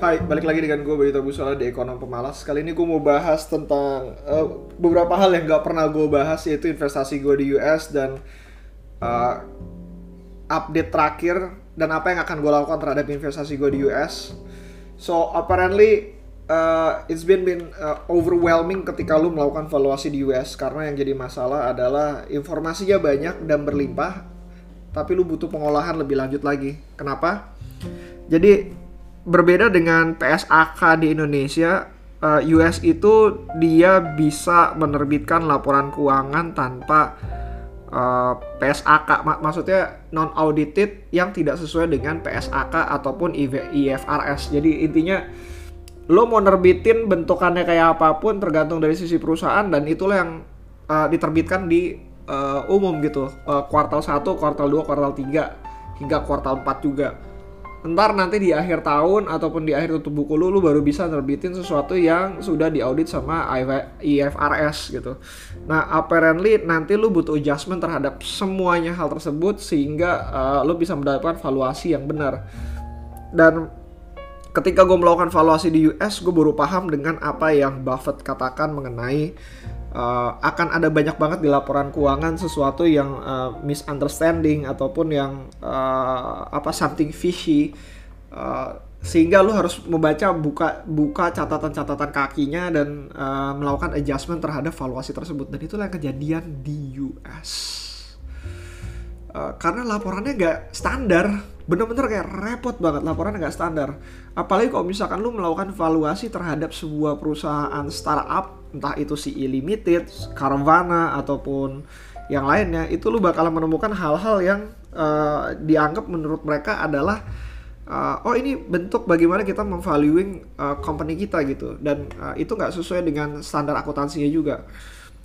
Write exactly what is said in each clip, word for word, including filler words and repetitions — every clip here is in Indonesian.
Hai, balik lagi dengan gue Bayu Tabusola di Ekonom Pemalas. Kali ini gue mau bahas tentang uh, beberapa hal yang gak pernah gue bahas, yaitu investasi gue di U S dan uh, update terakhir dan apa yang akan gue lakukan terhadap investasi gue di U S. So apparently uh, it's been been uh, overwhelming ketika lu melakukan valuasi di U S, karena yang jadi masalah adalah informasinya banyak dan berlimpah, tapi lu butuh pengolahan lebih lanjut lagi. Kenapa? Jadi berbeda dengan P S A K di Indonesia, U S itu dia bisa menerbitkan laporan keuangan tanpa P S A K, maksudnya non audited yang tidak sesuai dengan P S A K ataupun I F R S. Jadi intinya lo mau nerbitin bentukannya kayak apapun tergantung dari sisi perusahaan, dan itulah yang diterbitkan di umum gitu, kuartal satu, kuartal dua, kuartal tiga, hingga kuartal empat juga. Ntar nanti di akhir tahun ataupun di akhir tutup buku lu, lu baru bisa nerbitin sesuatu yang sudah diaudit sama I F R S gitu. Nah, apparently nanti lu butuh adjustment terhadap semuanya hal tersebut sehingga uh, lu bisa mendapatkan valuasi yang benar. Dan ketika gue melakukan valuasi di U S, gue baru paham dengan apa yang Buffett katakan mengenai uh, akan ada banyak banget di laporan keuangan sesuatu yang uh, misunderstanding ataupun yang uh, apa something fishy, uh, sehingga lu harus membaca buka buka catatan-catatan kakinya dan uh, melakukan adjustment terhadap valuasi tersebut. Dan itulah yang kejadian di U S, uh, karena laporannya nggak standar, bener-bener kayak repot banget laporannya nggak standar. Apalagi kalau misalkan lu melakukan valuasi terhadap sebuah perusahaan startup, entah itu C E Limited, Carvana, ataupun yang lainnya, itu lu bakalan menemukan hal-hal yang uh, dianggap menurut mereka adalah uh, oh ini bentuk bagaimana kita memvaluing uh, company kita gitu, dan uh, itu nggak sesuai dengan standar akuntansinya juga,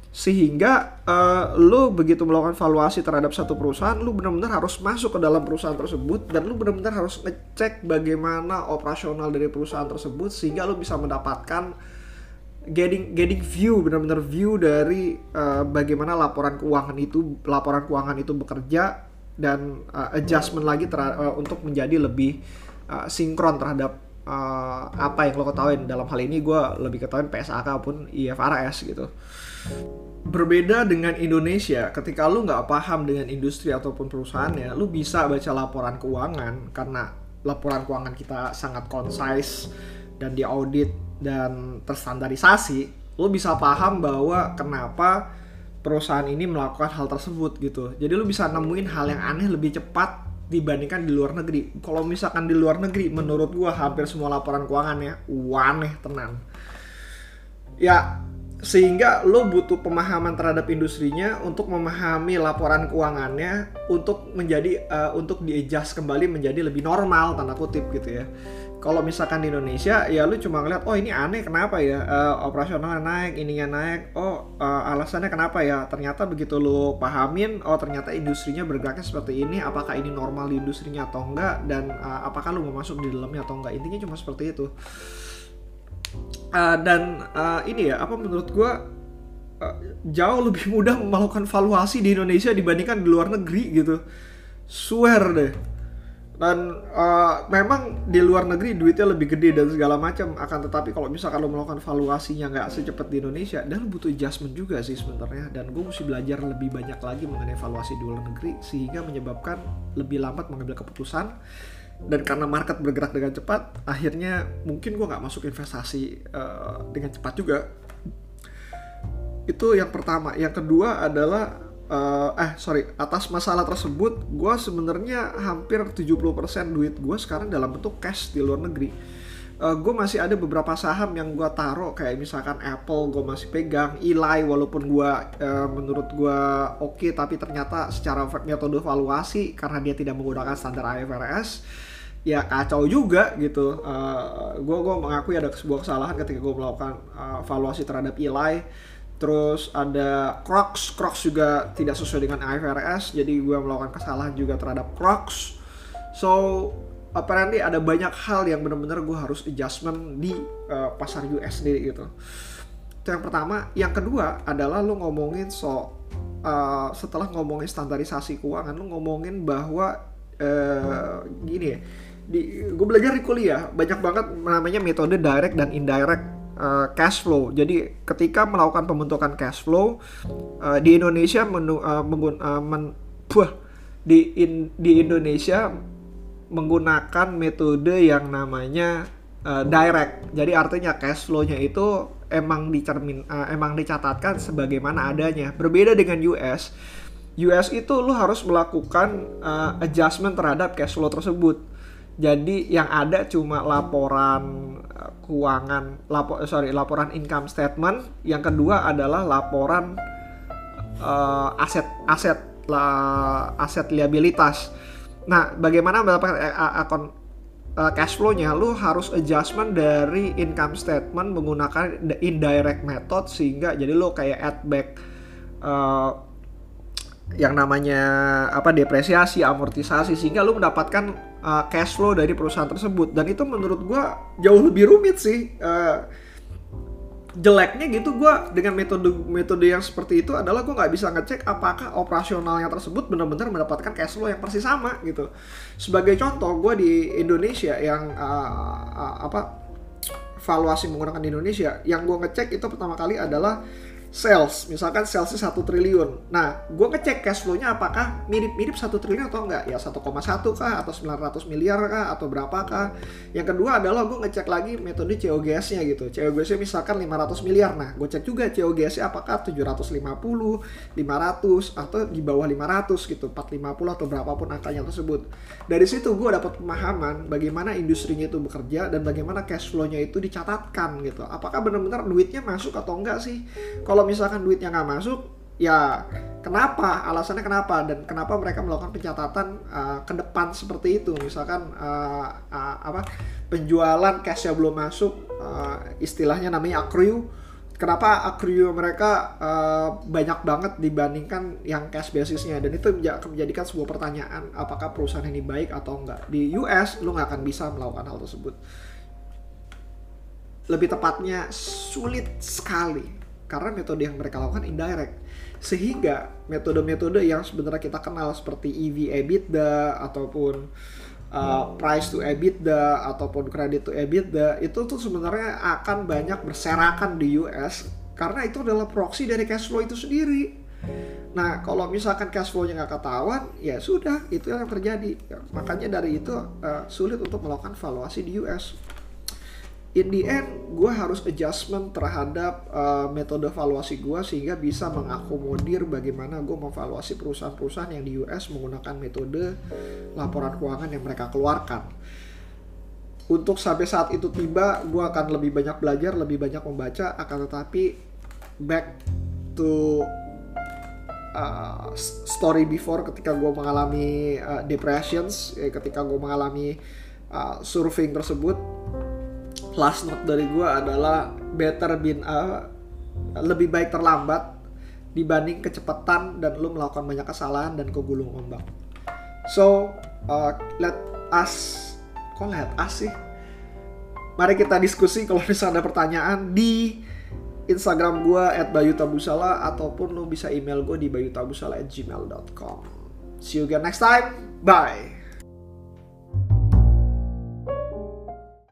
sehingga uh, lu begitu melakukan valuasi terhadap satu perusahaan, lu benar-benar harus masuk ke dalam perusahaan tersebut dan lu benar-benar harus ngecek bagaimana operasional dari perusahaan tersebut sehingga lu bisa mendapatkan Getting, getting view, benar-benar view dari uh, bagaimana laporan keuangan itu laporan keuangan itu bekerja, dan uh, adjustment lagi terha- uh, untuk menjadi lebih uh, sinkron terhadap uh, apa yang lo ketahuin. Dalam hal ini gue lebih ketahuin P S A K pun I F R S gitu. Berbeda dengan Indonesia, ketika lo nggak paham dengan industri ataupun perusahaannya, lo bisa baca laporan keuangan karena laporan keuangan kita sangat concise dan diaudit dan terstandarisasi. Lo bisa paham bahwa kenapa perusahaan ini melakukan hal tersebut gitu. Jadi lo bisa nemuin hal yang aneh lebih cepat dibandingkan di luar negeri. Kalau misalkan di luar negeri, menurut gua hampir semua laporan keuangannya aneh tenan. Ya, sehingga lo butuh pemahaman terhadap industrinya untuk memahami laporan keuangannya untuk menjadi uh, untuk di-adjust kembali menjadi lebih normal tanda kutip gitu ya. Kalau misalkan di Indonesia ya lu cuma ngeliat, oh ini aneh kenapa ya, uh, operasionalnya naik, ininya naik, oh uh, alasannya kenapa ya, ternyata begitu lu pahamin, oh ternyata industrinya bergeraknya seperti ini, apakah ini normal di industrinya atau enggak, dan uh, apakah lu mau masuk di dalamnya atau enggak. Intinya cuma seperti itu. Uh, dan uh, ini ya, apa menurut gue uh, jauh lebih mudah melakukan valuasi di Indonesia dibandingkan di luar negeri gitu, swear deh. Dan uh, memang di luar negeri duitnya lebih gede dan segala macam, akan tetapi kalau misalkan lo melakukan valuasinya nggak secepat di Indonesia, dan butuh adjustment juga sih sebenarnya. Dan gue mesti belajar lebih banyak lagi mengenai valuasi di luar negeri sehingga menyebabkan lebih lambat mengambil keputusan. Dan karena market bergerak dengan cepat, akhirnya mungkin gue gak masuk investasi uh, dengan cepat juga. Itu yang pertama. Yang kedua adalah uh, Eh sorry atas masalah tersebut, gue sebenarnya hampir tujuh puluh persen duit gue sekarang dalam bentuk cash di luar negeri. uh, Gue masih ada beberapa saham yang gue taruh, kayak misalkan Apple gue masih pegang, Eli walaupun gue uh, menurut gue oke okay, tapi ternyata secara metode valuasi karena dia tidak menggunakan standar I F R S ya kacau juga gitu. Uh, gue gue mengakui ada sebuah kesalahan ketika gue melakukan uh, valuasi terhadap Eli. Terus ada Crocs, Crocs juga tidak sesuai dengan I F R S, jadi gue melakukan kesalahan juga terhadap Crocs. So apparently ada banyak hal yang benar-benar gue harus adjustment di uh, pasar U S sendiri gitu. Itu yang pertama. Yang kedua adalah lo ngomongin so uh, setelah ngomongin standarisasi keuangan, lo ngomongin bahwa uh, gini ya. di gue belajar di kuliah banyak banget namanya metode direct dan indirect uh, cash flow. Jadi ketika melakukan pembentukan cash flow uh, di Indonesia menu, uh, menggun, uh, men, buah, di in, di Indonesia menggunakan metode yang namanya uh, direct. Jadi artinya cash flow-nya itu emang dicermin uh, emang dicatatkan sebagaimana adanya. Berbeda dengan U S. U S itu lu harus melakukan uh, adjustment terhadap cash flow tersebut. Jadi yang ada cuma laporan keuangan, lapor, sorry laporan income statement. Yang kedua adalah laporan uh, aset, aset, la, aset liabilitas. Nah, bagaimana mendapatkan akun uh, cash flow-nya? Lu harus adjustment dari income statement menggunakan indirect method sehingga jadi lu kayak add back. Uh, yang namanya apa depresiasi, amortisasi sehingga lu mendapatkan uh, cash flow dari perusahaan tersebut, dan itu menurut gua jauh lebih rumit sih. Uh, jeleknya gitu gua dengan metode metode yang seperti itu adalah gua nggak bisa ngecek apakah operasionalnya tersebut benar-benar mendapatkan cash flow yang persis sama gitu. Sebagai contoh, gua di Indonesia yang uh, uh, apa valuasi menggunakan di Indonesia yang gua ngecek itu pertama kali adalah sales, misalkan salesnya satu triliun. Nah, gue ngecek cash flow-nya apakah mirip-mirip satu triliun atau enggak. Ya satu koma satu kah, atau sembilan ratus miliar kah, atau berapa kah. Yang kedua adalah gue ngecek lagi metode C O G S-nya gitu. C O G S-nya misalkan lima ratus miliar. Nah, gue cek juga C O G S-nya apakah tujuh ratus lima puluh, lima ratus, atau di bawah lima ratus gitu, empat ratus lima puluh atau berapapun angkanya tersebut. Dari situ gue dapat pemahaman bagaimana industrinya itu bekerja dan bagaimana cash flow-nya itu dicatatkan gitu. Apakah benar-benar duitnya masuk atau enggak sih? Kalau misalkan duitnya nggak masuk, ya kenapa, alasannya kenapa, dan kenapa mereka melakukan pencatatan uh, ke depan seperti itu. Misalkan uh, uh, apa penjualan cashnya belum masuk, uh, istilahnya namanya accrue. Kenapa accrue mereka uh, banyak banget dibandingkan yang cash basisnya, dan itu menjadikan sebuah pertanyaan apakah perusahaan ini baik atau enggak. Di U S lu nggak akan bisa melakukan hal tersebut, lebih tepatnya sulit sekali. Karena metode yang mereka lakukan indirect, sehingga metode-metode yang sebenarnya kita kenal seperti E V EBITDA ataupun uh, price to EBITDA ataupun credit to EBITDA itu tuh sebenarnya akan banyak berserakan di U S karena itu adalah proxy dari cash flow itu sendiri. Nah, kalau misalkan cash flow-nya nggak ketahuan, ya sudah, itu yang terjadi. Makanya dari itu uh, sulit untuk melakukan valuasi di U S. In the end, gue harus adjustment terhadap uh, metode valuasi gue sehingga bisa mengakomodir bagaimana gue memvaluasi perusahaan-perusahaan yang di U S menggunakan metode laporan keuangan yang mereka keluarkan. Untuk sampai saat itu tiba, gue akan lebih banyak belajar, lebih banyak membaca, akan tetapi back to uh, story before ketika gue mengalami uh, depressions, eh, ketika gue mengalami uh, surfing tersebut. Last note dari gue adalah better bin uh, lebih baik terlambat dibanding kecepatan dan lu melakukan banyak kesalahan dan kegulung ombak. So uh, let us, kok let us sih? Mari kita diskusi kalau misalnya ada pertanyaan di Instagram gue at bayutabusala ataupun lu bisa email gue di bayutabusala at gmail dot com. See you again next time. Bye.